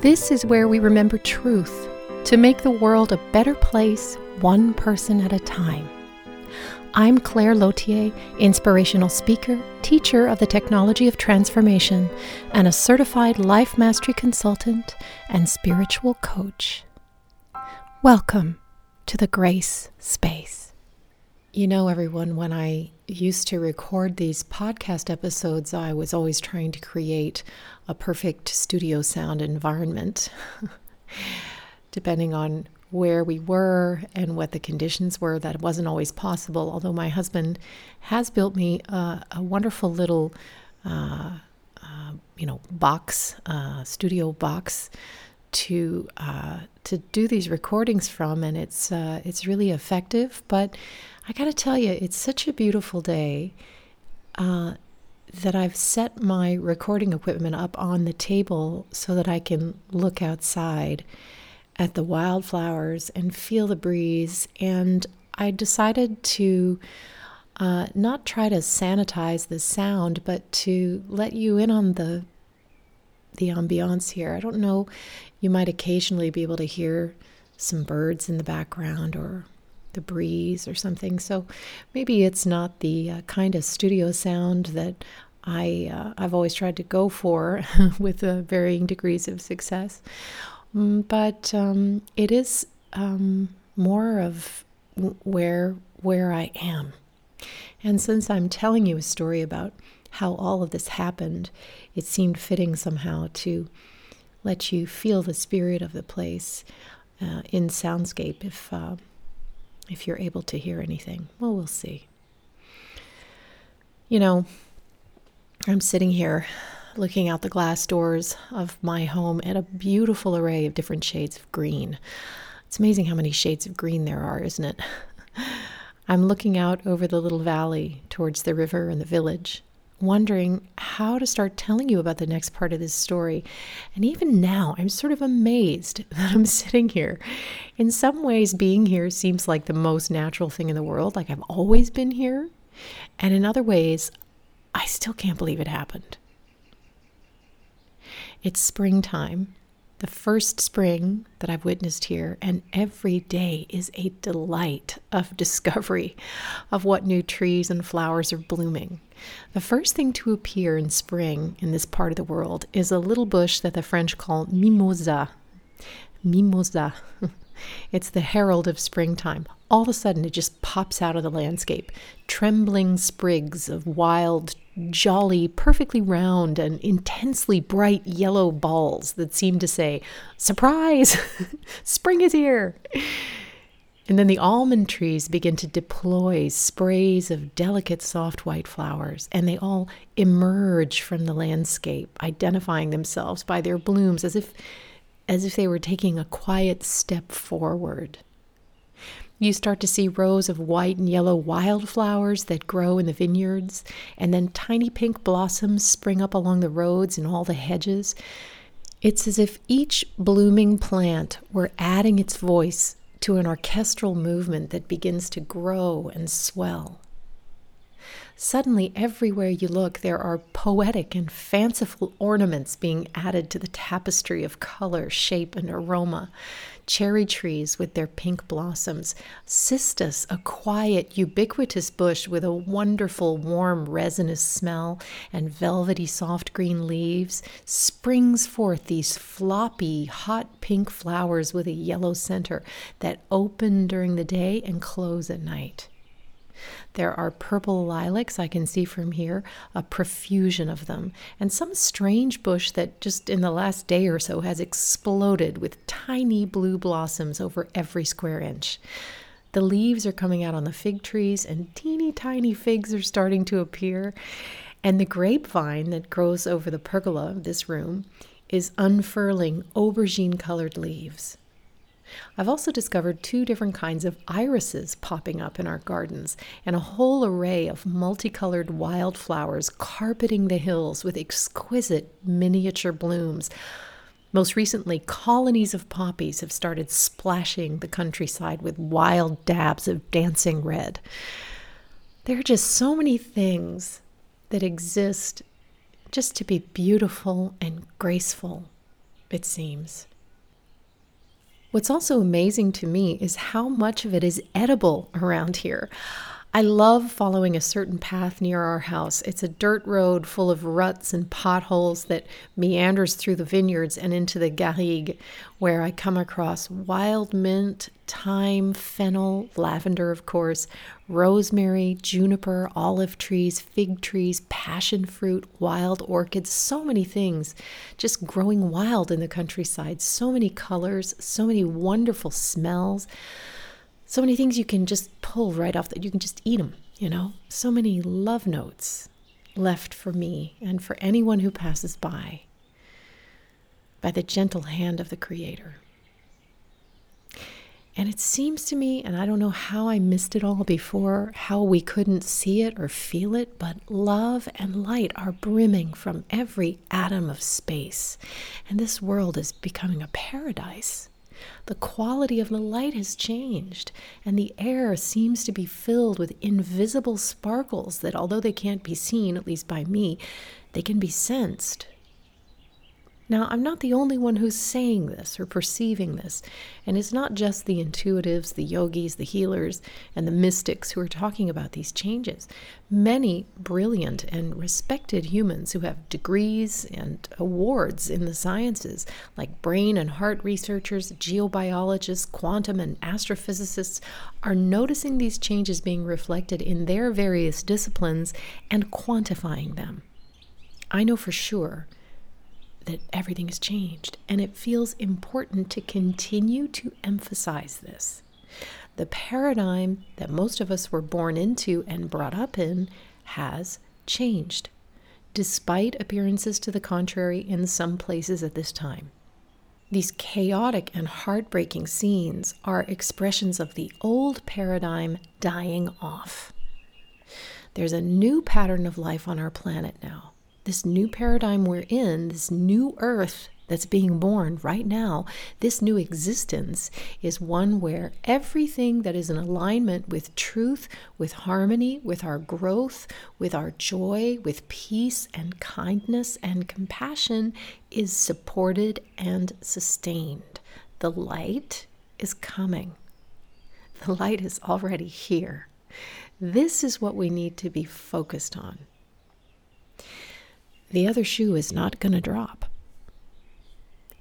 This is where we remember truth to make the world a better place, one person at a time. I'm Claire Lautier, inspirational speaker, teacher of the technology of transformation, and a certified life mastery consultant and spiritual coach. Welcome to the Grace Space. You know, everyone, when I used to record these podcast episodes, I was always trying to create a perfect studio sound environment, depending on where we were and what the conditions were. That wasn't always possible, although my husband has built me a wonderful little box, studio box to do these recordings from, and it's really effective. But I gotta tell you, it's such a beautiful day that I've set my recording equipment up on the table so that I can look outside at the wildflowers and feel the breeze. And I decided to not try to sanitize the sound, but to let you in on the ambiance here. I don't know, you might occasionally be able to hear some birds in the background or the breeze or something. So maybe it's not the kind of studio sound that I've always tried to go for with varying degrees of success. But it is more of where I am. And since I'm telling you a story about how all of this happened, it seemed fitting somehow to let you feel the spirit of the place in soundscape, if you're able to hear anything. Well, we'll see. You know, I'm sitting here looking out the glass doors of my home at a beautiful array of different shades of green. It's amazing how many shades of green there are, isn't it? I'm looking out over the little valley towards the river and the village, wondering how to start telling you about the next part of this story. And even now, I'm sort of amazed that I'm sitting here. In some ways, being here seems like the most natural thing in the world, like I've always been here. And in other ways, I still can't believe it happened. It's springtime, the first spring that I've witnessed here, and every day is a delight of discovery of what new trees and flowers are blooming. The first thing to appear in spring in this part of the world is a little bush that the French call mimosa. Mimosa. It's the herald of springtime. All of a sudden, it just pops out of the landscape. Trembling sprigs of wild, jolly, perfectly round and intensely bright yellow balls that seem to say, "Surprise! Spring is here!" And then the almond trees begin to deploy sprays of delicate, soft white flowers, and they all emerge from the landscape, identifying themselves by their blooms as if they were taking a quiet step forward. You start to see rows of white and yellow wildflowers that grow in the vineyards, and then tiny pink blossoms spring up along the roads and all the hedges. It's as if each blooming plant were adding its voice to an orchestral movement that begins to grow and swell. Suddenly, everywhere you look, there are poetic and fanciful ornaments being added to the tapestry of color, shape, and aroma. Cherry trees with their pink blossoms. Cistus, a quiet, ubiquitous bush with a wonderful, warm, resinous smell and velvety, soft green leaves, springs forth these floppy, hot pink flowers with a yellow center that open during the day and close at night. There are purple lilacs, I can see from here, a profusion of them, and some strange bush that just in the last day or so has exploded with tiny blue blossoms over every square inch. The leaves are coming out on the fig trees, and teeny tiny figs are starting to appear, And the grapevine that grows over the pergola of this room is unfurling aubergine-colored leaves. I've also discovered 2 different kinds of irises popping up in our gardens, and a whole array of multicolored wildflowers carpeting the hills with exquisite miniature blooms. Most recently, colonies of poppies have started splashing the countryside with wild dabs of dancing red. There are just so many things that exist just to be beautiful and graceful, it seems. What's also amazing to me is how much of it is edible around here. I love following a certain path near our house. It's a dirt road full of ruts and potholes that meanders through the vineyards and into the garrigue, where I come across wild mint, thyme, fennel, lavender, of course, rosemary, juniper, olive trees, fig trees, passion fruit, wild orchids, so many things just growing wild in the countryside. So many colors, so many wonderful smells. So many things you can just pull right off, that you can just eat them, you know. So many love notes left for me and for anyone who passes by the gentle hand of the Creator. And it seems to me, and I don't know how I missed it all before, how we couldn't see it or feel it, but love and light are brimming from every atom of space. And this world is becoming a paradise. The quality of the light has changed, and the air seems to be filled with invisible sparkles that, although they can't be seen, at least by me, they can be sensed. Now, I'm not the only one who's saying this or perceiving this, and it's not just the intuitives, the yogis, the healers, and the mystics who are talking about these changes. Many brilliant and respected humans who have degrees and awards in the sciences, like brain and heart researchers, geobiologists, quantum and astrophysicists, are noticing these changes being reflected in their various disciplines and quantifying them. I know for sure that everything has changed, and it feels important to continue to emphasize this. The paradigm that most of us were born into and brought up in has changed, despite appearances to the contrary in some places at this time. These chaotic and heartbreaking scenes are expressions of the old paradigm dying off. There's a new pattern of life on our planet now. This new paradigm we're in, this new earth that's being born right now, this new existence is one where everything that is in alignment with truth, with harmony, with our growth, with our joy, with peace and kindness and compassion is supported and sustained. The light is coming. The light is already here. This is what we need to be focused on. The other shoe is not going to drop.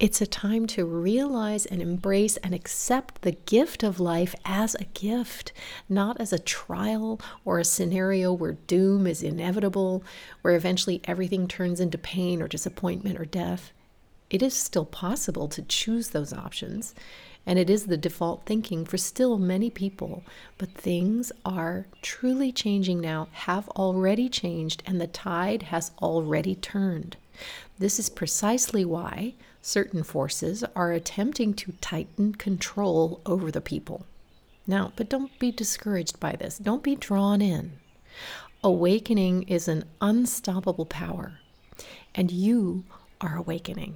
It's a time to realize and embrace and accept the gift of life as a gift, not as a trial or a scenario where doom is inevitable, where eventually everything turns into pain or disappointment or death. It is still possible to choose those options, and it is the default thinking for still many people, but things are truly changing now, have already changed, and the tide has already turned. This is precisely why certain forces are attempting to tighten control over the people. Now, but don't be discouraged by this. Don't be drawn in. Awakening is an unstoppable power, and you are awakening.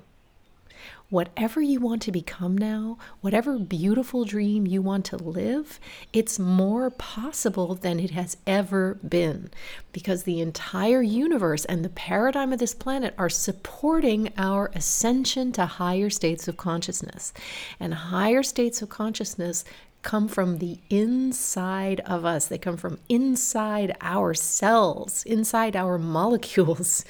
Whatever you want to become now, whatever beautiful dream you want to live, it's more possible than it has ever been, because the entire universe and the paradigm of this planet are supporting our ascension to higher states of consciousness. And higher states of consciousness come from the inside of us. They come from inside our cells, inside our molecules.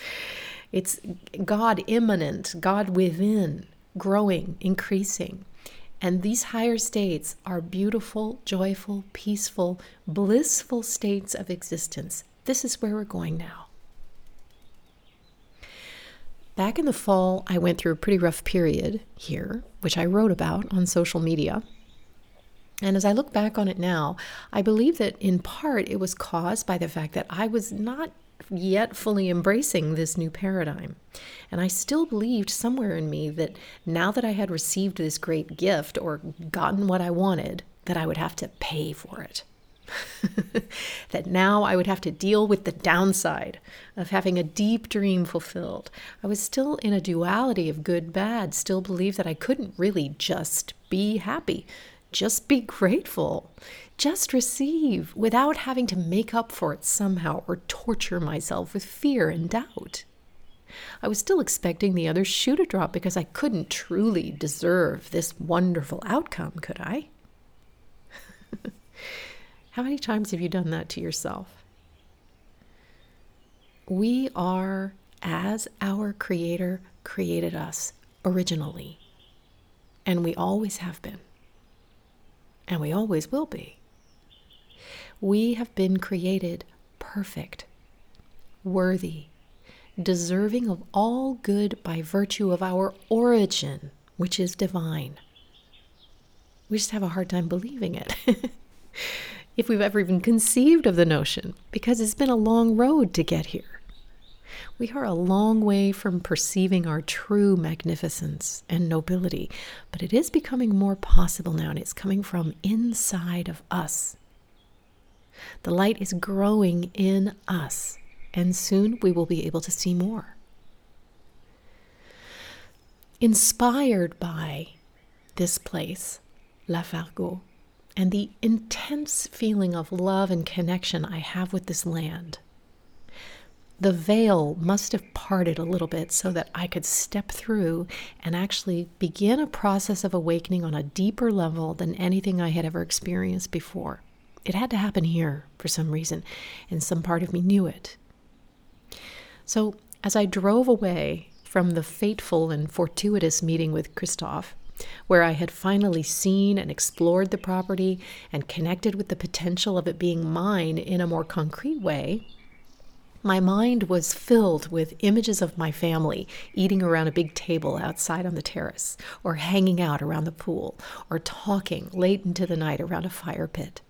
It's God immanent, God within, growing, increasing. And these higher states are beautiful, joyful, peaceful, blissful states of existence. This is where we're going now. Back in the fall, I went through a pretty rough period here, which I wrote about on social media. And as I look back on it now, I believe that in part it was caused by the fact that I was not yet fully embracing this new paradigm. And I still believed somewhere in me that now that I had received this great gift or gotten what I wanted, that I would have to pay for it. That now I would have to deal with the downside of having a deep dream fulfilled. I was still in a duality of good, bad, still believed that I couldn't really just be happy, just be grateful, just receive without having to make up for it somehow or torture myself with fear and doubt. I was still expecting the other shoe to drop because I couldn't truly deserve this wonderful outcome, could I? How many times have you done that to yourself? We are as our Creator created us originally, and we always have been, and we always will be. We have been created perfect, worthy, deserving of all good by virtue of our origin, which is divine. We just have a hard time believing it. If we've ever even conceived of the notion, because it's been a long road to get here. We are a long way from perceiving our true magnificence and nobility, but it is becoming more possible now, and it's coming from inside of us. The light is growing in us, and soon we will be able to see more. Inspired by this place, La Fargeau, and the intense feeling of love and connection I have with this land, the veil must have parted a little bit so that I could step through and actually begin a process of awakening on a deeper level than anything I had ever experienced before. It had to happen here for some reason, and some part of me knew it. So as I drove away from the fateful and fortuitous meeting with Christophe, where I had finally seen and explored the property and connected with the potential of it being mine in a more concrete way, my mind was filled with images of my family eating around a big table outside on the terrace, or hanging out around the pool, or talking late into the night around a fire pit.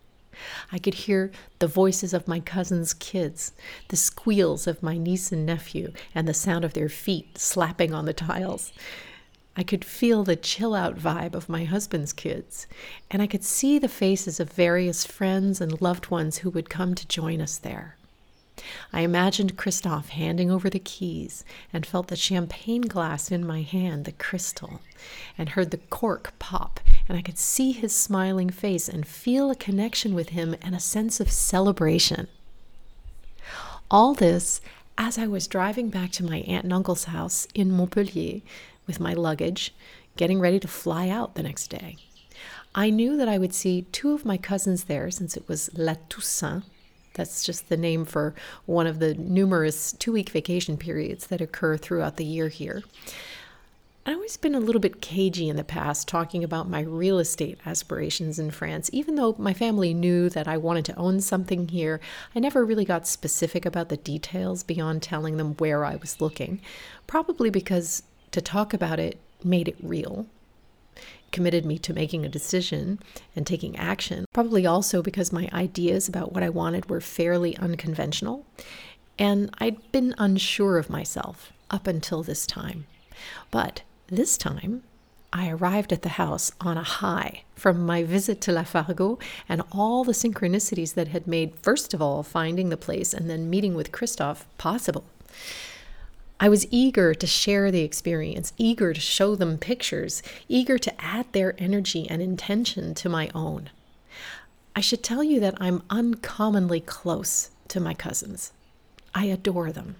I could hear the voices of my cousins' kids, the squeals of my niece and nephew, and the sound of their feet slapping on the tiles. I could feel the chill-out vibe of my husband's kids, and I could see the faces of various friends and loved ones who would come to join us there. I imagined Christophe handing over the keys and felt the champagne glass in my hand, the crystal, and heard the cork pop, and I could see his smiling face and feel a connection with him and a sense of celebration. All this as I was driving back to my aunt and uncle's house in Montpellier, with my luggage, getting ready to fly out the next day. I knew that I would see two of my cousins there, since it was La Toussaint. That's just the name for one of the numerous 2-week vacation periods that occur throughout the year here. I've always been a little bit cagey in the past talking about my real estate aspirations in France. Even though my family knew that I wanted to own something here, I never really got specific about the details beyond telling them where I was looking, probably because to talk about it made it real, it committed me to making a decision and taking action, probably also because my ideas about what I wanted were fairly unconventional, and I'd been unsure of myself up until this time. But this time, I arrived at the house on a high from my visit to La Fargeau and all the synchronicities that had made, first of all, finding the place and then meeting with Christophe possible. I was eager to share the experience, eager to show them pictures, eager to add their energy and intention to my own. I should tell you that I'm uncommonly close to my cousins. I adore them.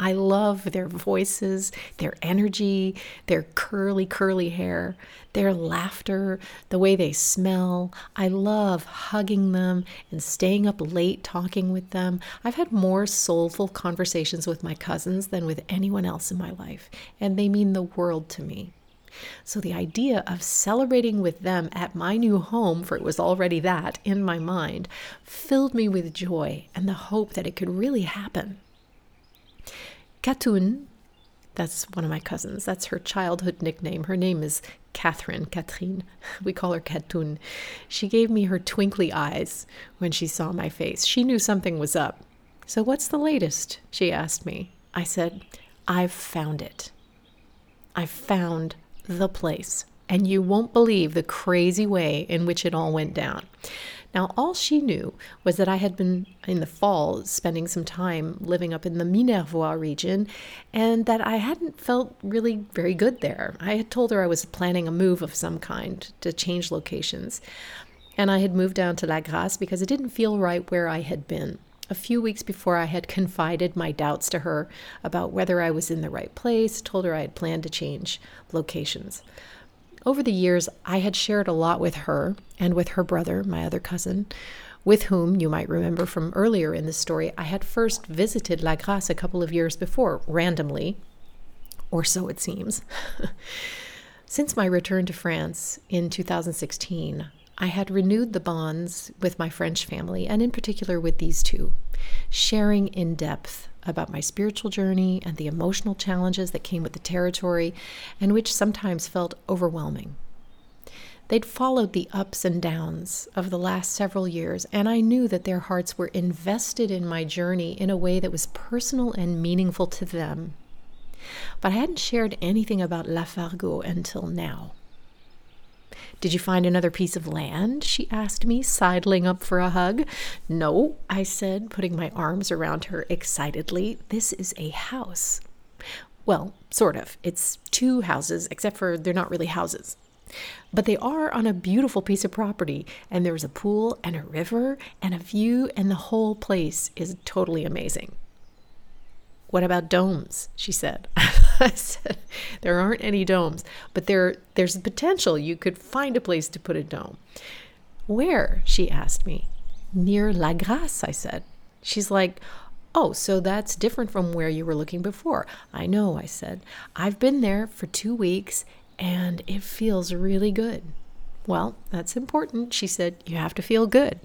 I love their voices, their energy, their curly hair, their laughter, the way they smell. I love hugging them and staying up late talking with them. I've had more soulful conversations with my cousins than with anyone else in my life, and they mean the world to me. So the idea of celebrating with them at my new home, for it was already that in my mind, filled me with joy and the hope that it could really happen. Katun, that's one of my cousins. That's her childhood nickname. Her name is Catherine. We call her Katun. She gave me her twinkly eyes when she saw my face. She knew something was up. So what's the latest? She asked me. I said, I've found it. I found the place. And you won't believe the crazy way in which it all went down. Now, all she knew was that I had been, in the fall, spending some time living up in the Minervois region, and that I hadn't felt really very good there. I had told her I was planning a move of some kind to change locations. And I had moved down to La Grasse because it didn't feel right where I had been. A few weeks before, I had confided my doubts to her about whether I was in the right place, told her I had planned to change locations. Over the years, I had shared a lot with her and with her brother, my other cousin, with whom, you might remember from earlier in the story, I had first visited La Grasse a couple of years before, randomly, or so it seems. Since my return to France in 2016, I had renewed the bonds with my French family, and in particular with these two, sharing in depth about my spiritual journey and the emotional challenges that came with the territory and which sometimes felt overwhelming. They'd followed the ups and downs of the last several years, and I knew that their hearts were invested in my journey in a way that was personal and meaningful to them. But I hadn't shared anything about La Fargeau until now. Did you find another piece of land? She asked me, sidling up for a hug. No, I said, putting my arms around her excitedly. This is a house. Well, sort of. It's two houses, except for they're not really houses. But they are on a beautiful piece of property, and there's a pool and a river and a view, and the whole place is totally amazing. What about domes? She said. I said, there aren't any domes, but there's potential. You could find a place to put a dome. Where? She asked me. Near La Grasse, I said. She's like, oh, so that's different from where you were looking before. I know, I said. I've been there for 2 weeks, and it feels really good. Well, that's important, she said. You have to feel good.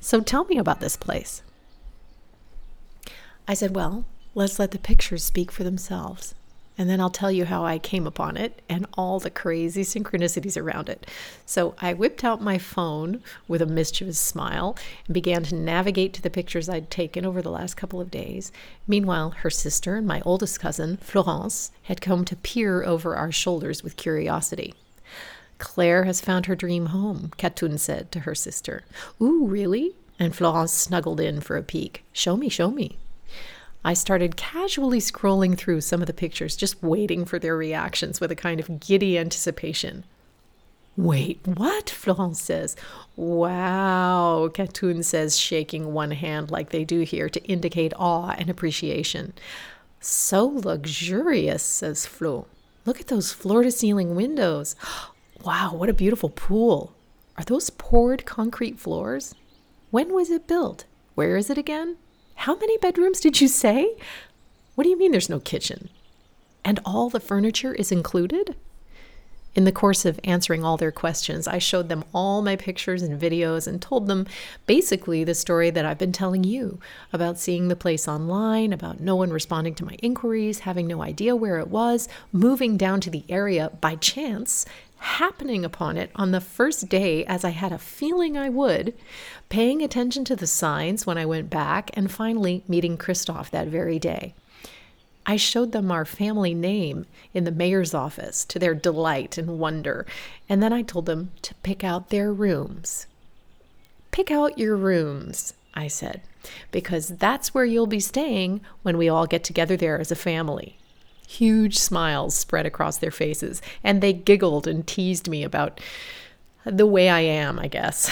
So tell me about this place. I said, well, let's let the pictures speak for themselves. And then I'll tell you how I came upon it and all the crazy synchronicities around it. So I whipped out my phone with a mischievous smile and began to navigate to the pictures I'd taken over the last couple of days. Meanwhile, her sister and my oldest cousin, Florence, had come to peer over our shoulders with curiosity. Claire has found her dream home, Katun said to her sister. Ooh, really? And Florence snuggled in for a peek. Show me, show me. I started casually scrolling through some of the pictures, just waiting for their reactions with a kind of giddy anticipation. Wait, what? Florence says. Wow, Katun says, shaking one hand like they do here to indicate awe and appreciation. So luxurious, says Flo. Look at those floor-to-ceiling windows. Wow, what a beautiful pool. Are those poured concrete floors? When was it built? Where is it again? How many bedrooms did you say? What do you mean there's no kitchen? And all the furniture is included? In the course of answering all their questions, I showed them all my pictures and videos and told them basically the story that I've been telling you about seeing the place online, about no one responding to my inquiries, having no idea where it was, moving down to the area by chance, happening upon it on the first day as I had a feeling I would, paying attention to the signs when I went back, and finally meeting Christophe that very day. I showed them our family name in the mayor's office, to their delight and wonder, and then I told them to pick out their rooms. Pick out your rooms, I said, because that's where you'll be staying when we all get together there as a family. Huge smiles spread across their faces, and they giggled and teased me about the way I am, I guess.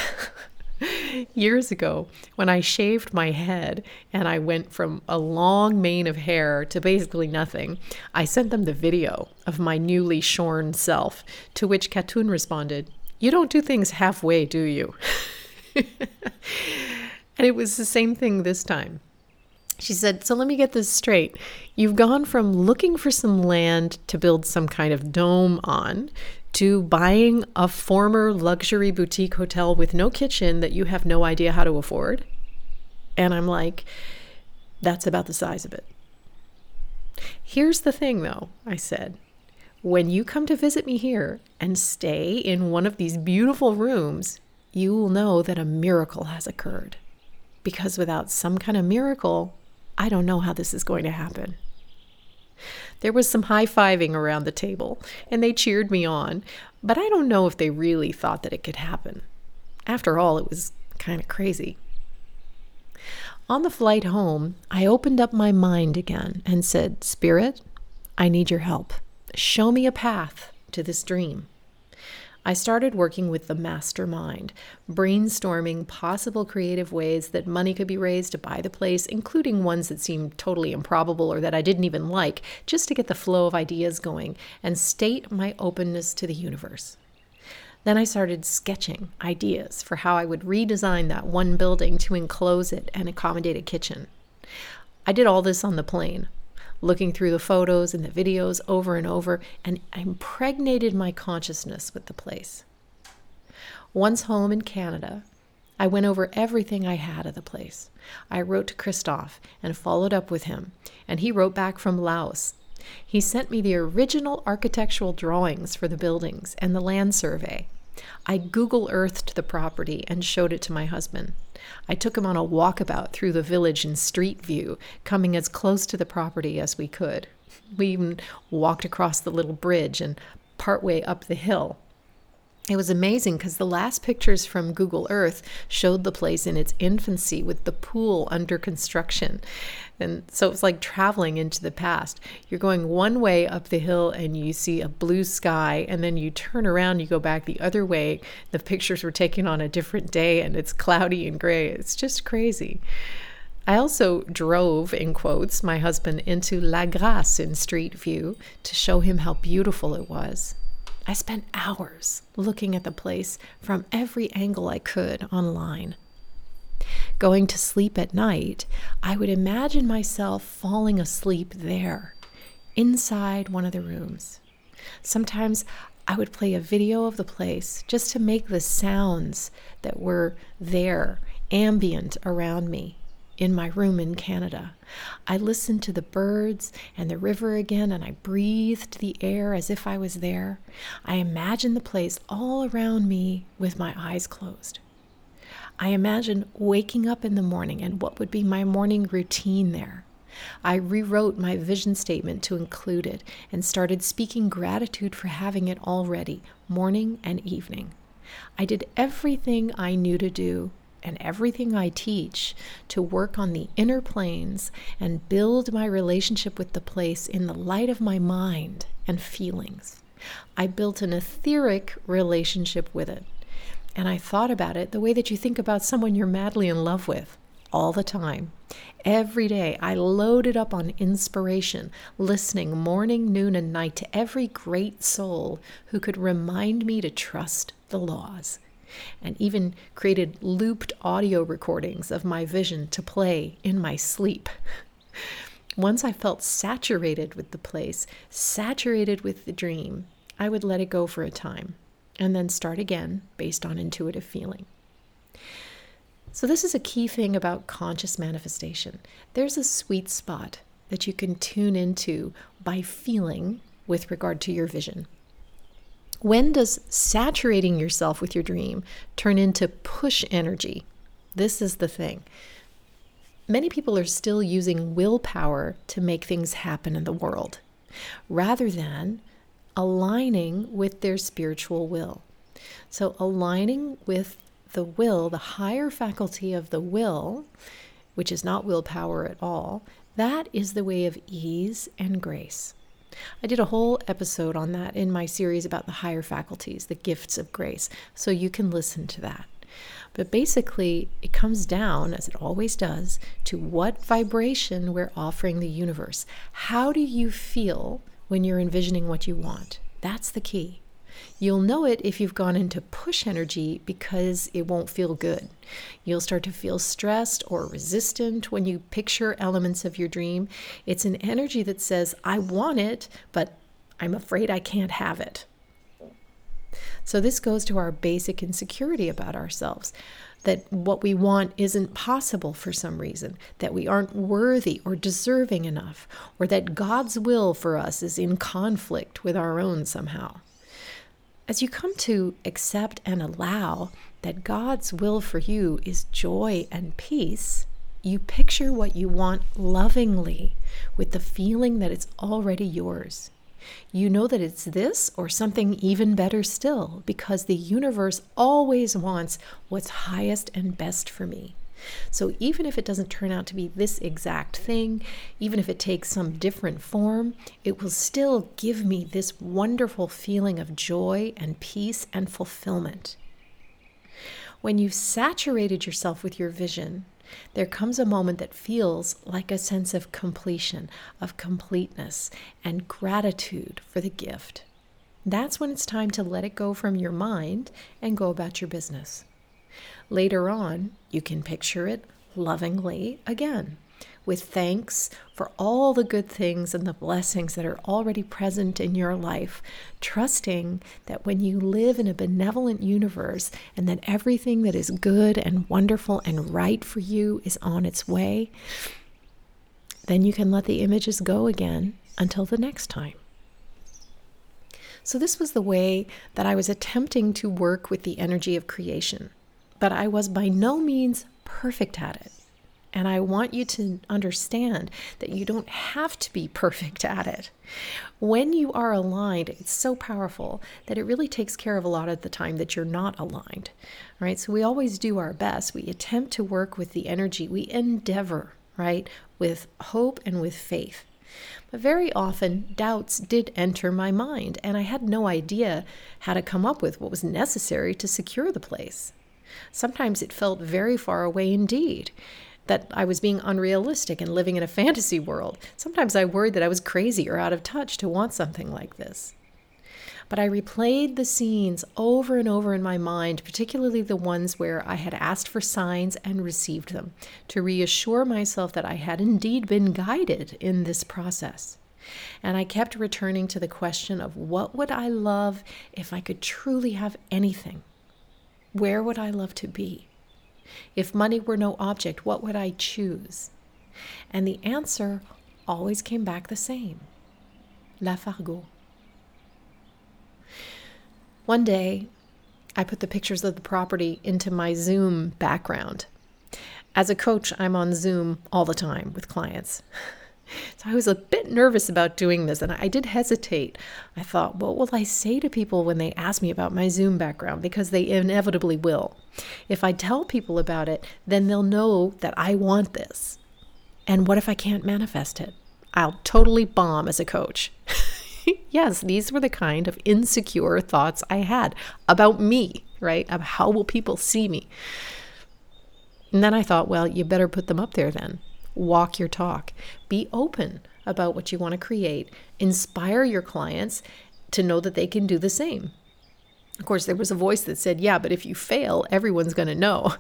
Years ago, when I shaved my head and I went from a long mane of hair to basically nothing, I sent them the video of my newly shorn self, to which Katun responded, "You don't do things halfway, do you?" And it was the same thing this time. She said, so let me get this straight. You've gone from looking for some land to build some kind of dome on to buying a former luxury boutique hotel with no kitchen that you have no idea how to afford. And I'm like, that's about the size of it. Here's the thing, though, I said. When you come to visit me here and stay in one of these beautiful rooms, you will know that a miracle has occurred. because without some kind of miracle, I don't know how this is going to happen. There was some high-fiving around the table, and they cheered me on, but I don't know if they really thought that it could happen. After all, it was kind of crazy. On the flight home, I opened up my mind again and said, Spirit, I need your help. Show me a path to this dream. I started working with the mastermind, brainstorming possible creative ways that money could be raised to buy the place, including ones that seemed totally improbable or that I didn't even like, just to get the flow of ideas going and state my openness to the universe. Then I started sketching ideas for how I would redesign that one building to enclose it and accommodate a kitchen. I did all this on the plane, looking through the photos and the videos over and over, and I impregnated my consciousness with the place. Once home in Canada, I went over everything I had of the place. I wrote to Christophe and followed up with him, and he wrote back from Laos. He sent me the original architectural drawings for the buildings and the land survey. I Google Earthed the property and showed it to my husband. I took him on a walkabout through the village in street view, coming as close to the property as we could. We even walked across the little bridge and partway up the hill. It was amazing because the last pictures from Google Earth showed the place in its infancy with the pool under construction. And so it was like traveling into the past. You're going one way up the hill and you see a blue sky, and then you turn around, you go back the other way. The pictures were taken on a different day and it's cloudy and gray. It's just crazy. I also drove, in quotes, my husband into La Grasse in Street View to show him how beautiful it was. I spent hours looking at the place from every angle I could online. Going to sleep at night, I would imagine myself falling asleep there, inside one of the rooms. Sometimes I would play a video of the place just to make the sounds that were there, ambient around me. In my room in Canada, I listened to the birds and the river again, and I breathed the air as if I was there. I imagined the place all around me with my eyes closed. I imagined waking up in the morning and what would be my morning routine there. I rewrote my vision statement to include it and started speaking gratitude for having it already, morning and evening. I did everything I knew to do and everything I teach to work on the inner planes and build my relationship with the place in the light of my mind and feelings. I built an etheric relationship with it, and I thought about it the way that you think about someone you're madly in love with all the time. Every day, I loaded up on inspiration, listening morning, noon, and night to every great soul who could remind me to trust the laws, and even created looped audio recordings of my vision to play in my sleep. Once I felt saturated with the place, saturated with the dream, I would let it go for a time and then start again based on intuitive feeling. So this is a key thing about conscious manifestation. There's a sweet spot that you can tune into by feeling with regard to your vision. When does saturating yourself with your dream turn into push energy? This is the thing. Many people are still using willpower to make things happen in the world, rather than aligning with their spiritual will. So aligning with the will, the higher faculty of the will, which is not willpower at all, that is the way of ease and grace. I did a whole episode on that in my series about the higher faculties, the gifts of grace, so you can listen to that. But basically, it comes down, as it always does, to what vibration we're offering the universe. How do you feel when you're envisioning what you want? That's the key. You'll know it if you've gone into push energy because it won't feel good. You'll start to feel stressed or resistant when you picture elements of your dream. It's an energy that says, I want it, but I'm afraid I can't have it. So this goes to our basic insecurity about ourselves, that what we want isn't possible for some reason, that we aren't worthy or deserving enough, or that God's will for us is in conflict with our own somehow. As you come to accept and allow that God's will for you is joy and peace, you picture what you want lovingly with the feeling that it's already yours. You know that it's this or something even better still, because the universe always wants what's highest and best for me. So even if it doesn't turn out to be this exact thing, even if it takes some different form, it will still give me this wonderful feeling of joy and peace and fulfillment. When you've saturated yourself with your vision, there comes a moment that feels like a sense of completion, of completeness, and gratitude for the gift. That's when it's time to let it go from your mind and go about your business. Later on, you can picture it lovingly again, with thanks for all the good things and the blessings that are already present in your life, trusting that when you live in a benevolent universe and that everything that is good and wonderful and right for you is on its way, then you can let the images go again until the next time. So this was the way that I was attempting to work with the energy of creation, but I was by no means perfect at it. And I want you to understand that you don't have to be perfect at it. When you are aligned, it's so powerful that it really takes care of a lot of the time that you're not aligned. All right, so we always do our best. We attempt to work with the energy. We endeavor, right, with hope and with faith. But very often, doubts did enter my mind, and I had no idea how to come up with what was necessary to secure the place. Sometimes it felt very far away indeed, that I was being unrealistic and living in a fantasy world. Sometimes I worried that I was crazy or out of touch to want something like this. But I replayed the scenes over and over in my mind, particularly the ones where I had asked for signs and received them, to reassure myself that I had indeed been guided in this process. And I kept returning to the question of what would I love if I could truly have anything? Where would I love to be? If money were no object, what would I choose? And the answer always came back the same. La Fargeau. One day, I put the pictures of the property into my Zoom background. As a coach, I'm on Zoom all the time with clients. So I was a bit nervous about doing this, and I did hesitate. I thought, what will I say to people when they ask me about my Zoom background? Because they inevitably will. If I tell people about it, then they'll know that I want this. And what if I can't manifest it? I'll totally bomb as a coach. Yes, these were the kind of insecure thoughts I had about me, right? Of how will people see me? And then I thought, well, you better put them up there then. Walk your talk. Be open about what you want to create. Inspire your clients to know that they can do the same. Of course, there was a voice that said, yeah, but if you fail, everyone's going to know.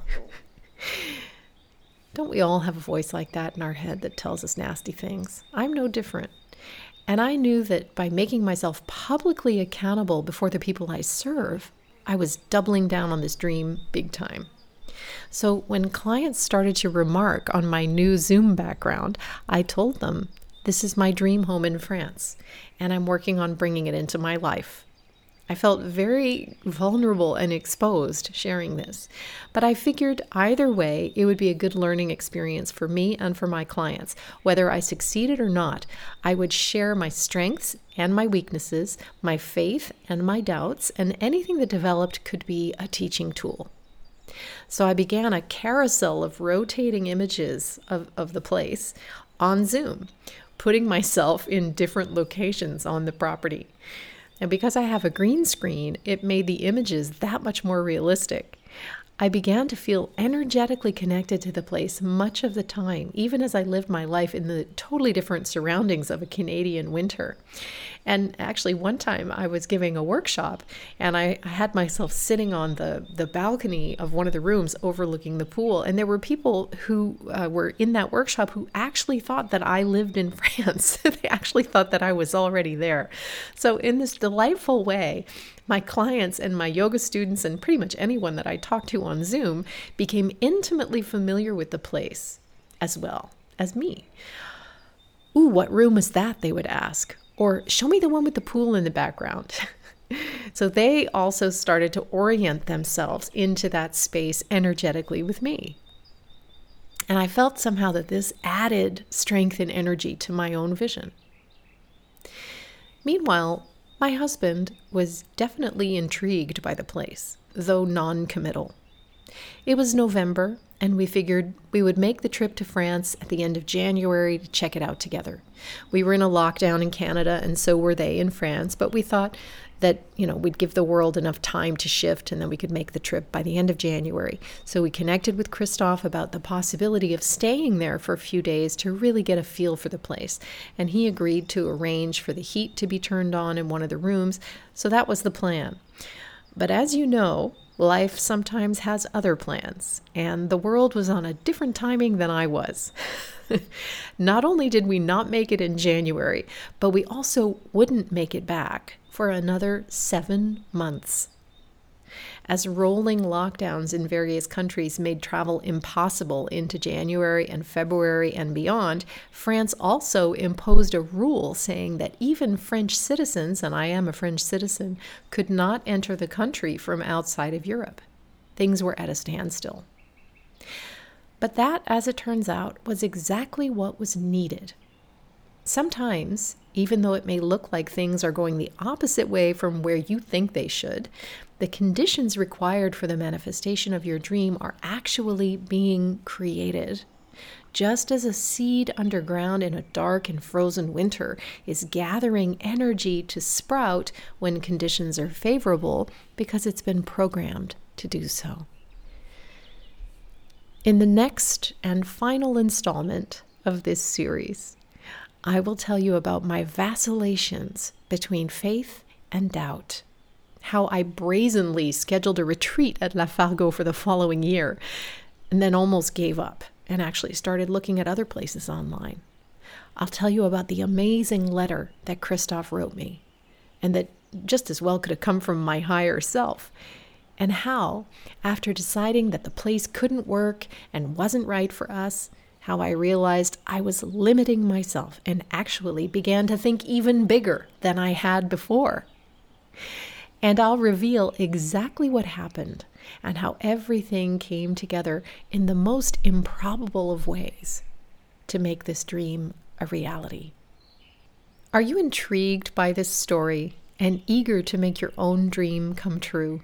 Don't we all have a voice like that in our head that tells us nasty things? I'm no different. And I knew that by making myself publicly accountable before the people I serve, I was doubling down on this dream big time. So when clients started to remark on my new Zoom background, I told them, this is my dream home in France, and I'm working on bringing it into my life. I felt very vulnerable and exposed sharing this, but I figured either way, it would be a good learning experience for me and for my clients. Whether I succeeded or not, I would share my strengths and my weaknesses, my faith and my doubts, and anything that developed could be a teaching tool. So I began a carousel of rotating images of the place on Zoom, putting myself in different locations on the property. And because I have a green screen, it made the images that much more realistic. I began to feel energetically connected to the place much of the time, even as I lived my life in the totally different surroundings of a Canadian winter. And actually, one time I was giving a workshop, and I had myself sitting on the balcony of one of the rooms overlooking the pool. And there were people who were in that workshop who actually thought that I lived in France. They actually thought that I was already there. So in this delightful way, my clients and my yoga students and pretty much anyone that I talked to on Zoom became intimately familiar with the place as well as me. Ooh, what room is that? They would ask. Or show me the one with the pool in the background. So they also started to orient themselves into that space energetically with me. And I felt somehow that this added strength and energy to my own vision. Meanwhile, my husband was definitely intrigued by the place, though non-committal. It was November, and we figured we would make the trip to France at the end of January to check it out together. We were in a lockdown in Canada, and so were they in France, but we thought that, we'd give the world enough time to shift, and then we could make the trip by the end of January. So we connected with Christophe about the possibility of staying there for a few days to really get a feel for the place, and he agreed to arrange for the heat to be turned on in one of the rooms, so that was the plan. But as you know, life sometimes has other plans, and the world was on a different timing than I was. Not only did we not make it in January, but we also wouldn't make it back for another 7 months. As rolling lockdowns in various countries made travel impossible into January and February and beyond, France also imposed a rule saying that even French citizens, and I am a French citizen, could not enter the country from outside of Europe. Things were at a standstill. But that, as it turns out, was exactly what was needed. Sometimes, even though it may look like things are going the opposite way from where you think they should, the conditions required for the manifestation of your dream are actually being created. Just as a seed underground in a dark and frozen winter is gathering energy to sprout when conditions are favorable because it's been programmed to do so. In the next and final installment of this series, I will tell you about my vacillations between faith and doubt, how I brazenly scheduled a retreat at La Fargeau for the following year, and then almost gave up and actually started looking at other places online. I'll tell you about the amazing letter that Christophe wrote me, and that just as well could have come from my higher self, and how, after deciding that the place couldn't work and wasn't right for us, how I realized I was limiting myself and actually began to think even bigger than I had before. And I'll reveal exactly what happened and how everything came together in the most improbable of ways to make this dream a reality. Are you intrigued by this story and eager to make your own dream come true?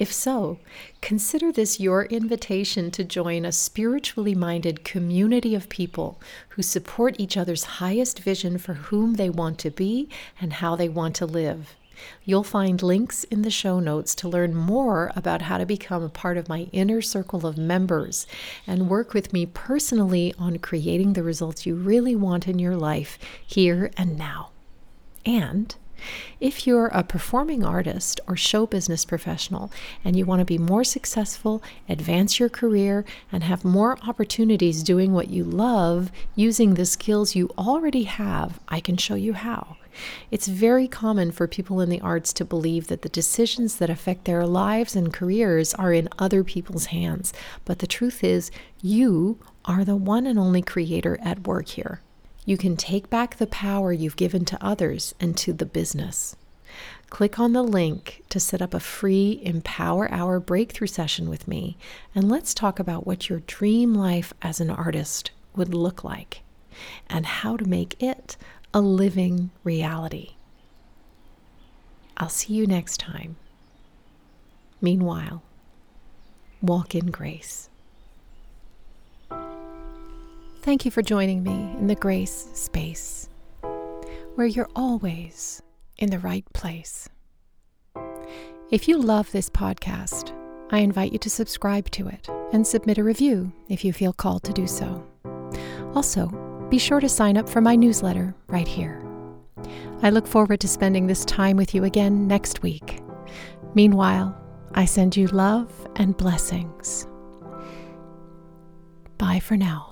If so, consider this your invitation to join a spiritually minded community of people who support each other's highest vision for whom they want to be and how they want to live. You'll find links in the show notes to learn more about how to become a part of my inner circle of members and work with me personally on creating the results you really want in your life here and now. And if you're a performing artist or show business professional and you want to be more successful, advance your career, and have more opportunities doing what you love using the skills you already have, I can show you how. It's very common for people in the arts to believe that the decisions that affect their lives and careers are in other people's hands. But the truth is, you are the one and only creator at work here. You can take back the power you've given to others and to the business. Click on the link to set up a free Empower Hour breakthrough session with me, and let's talk about what your dream life as an artist would look like and how to make it a living reality. I'll see you next time. Meanwhile, walk in grace. Thank you for joining me in the Grace Space, where you're always in the right place. If you love this podcast, I invite you to subscribe to it and submit a review if you feel called to do so. Also, be sure to sign up for my newsletter right here. I look forward to spending this time with you again next week. Meanwhile, I send you love and blessings. Bye for now.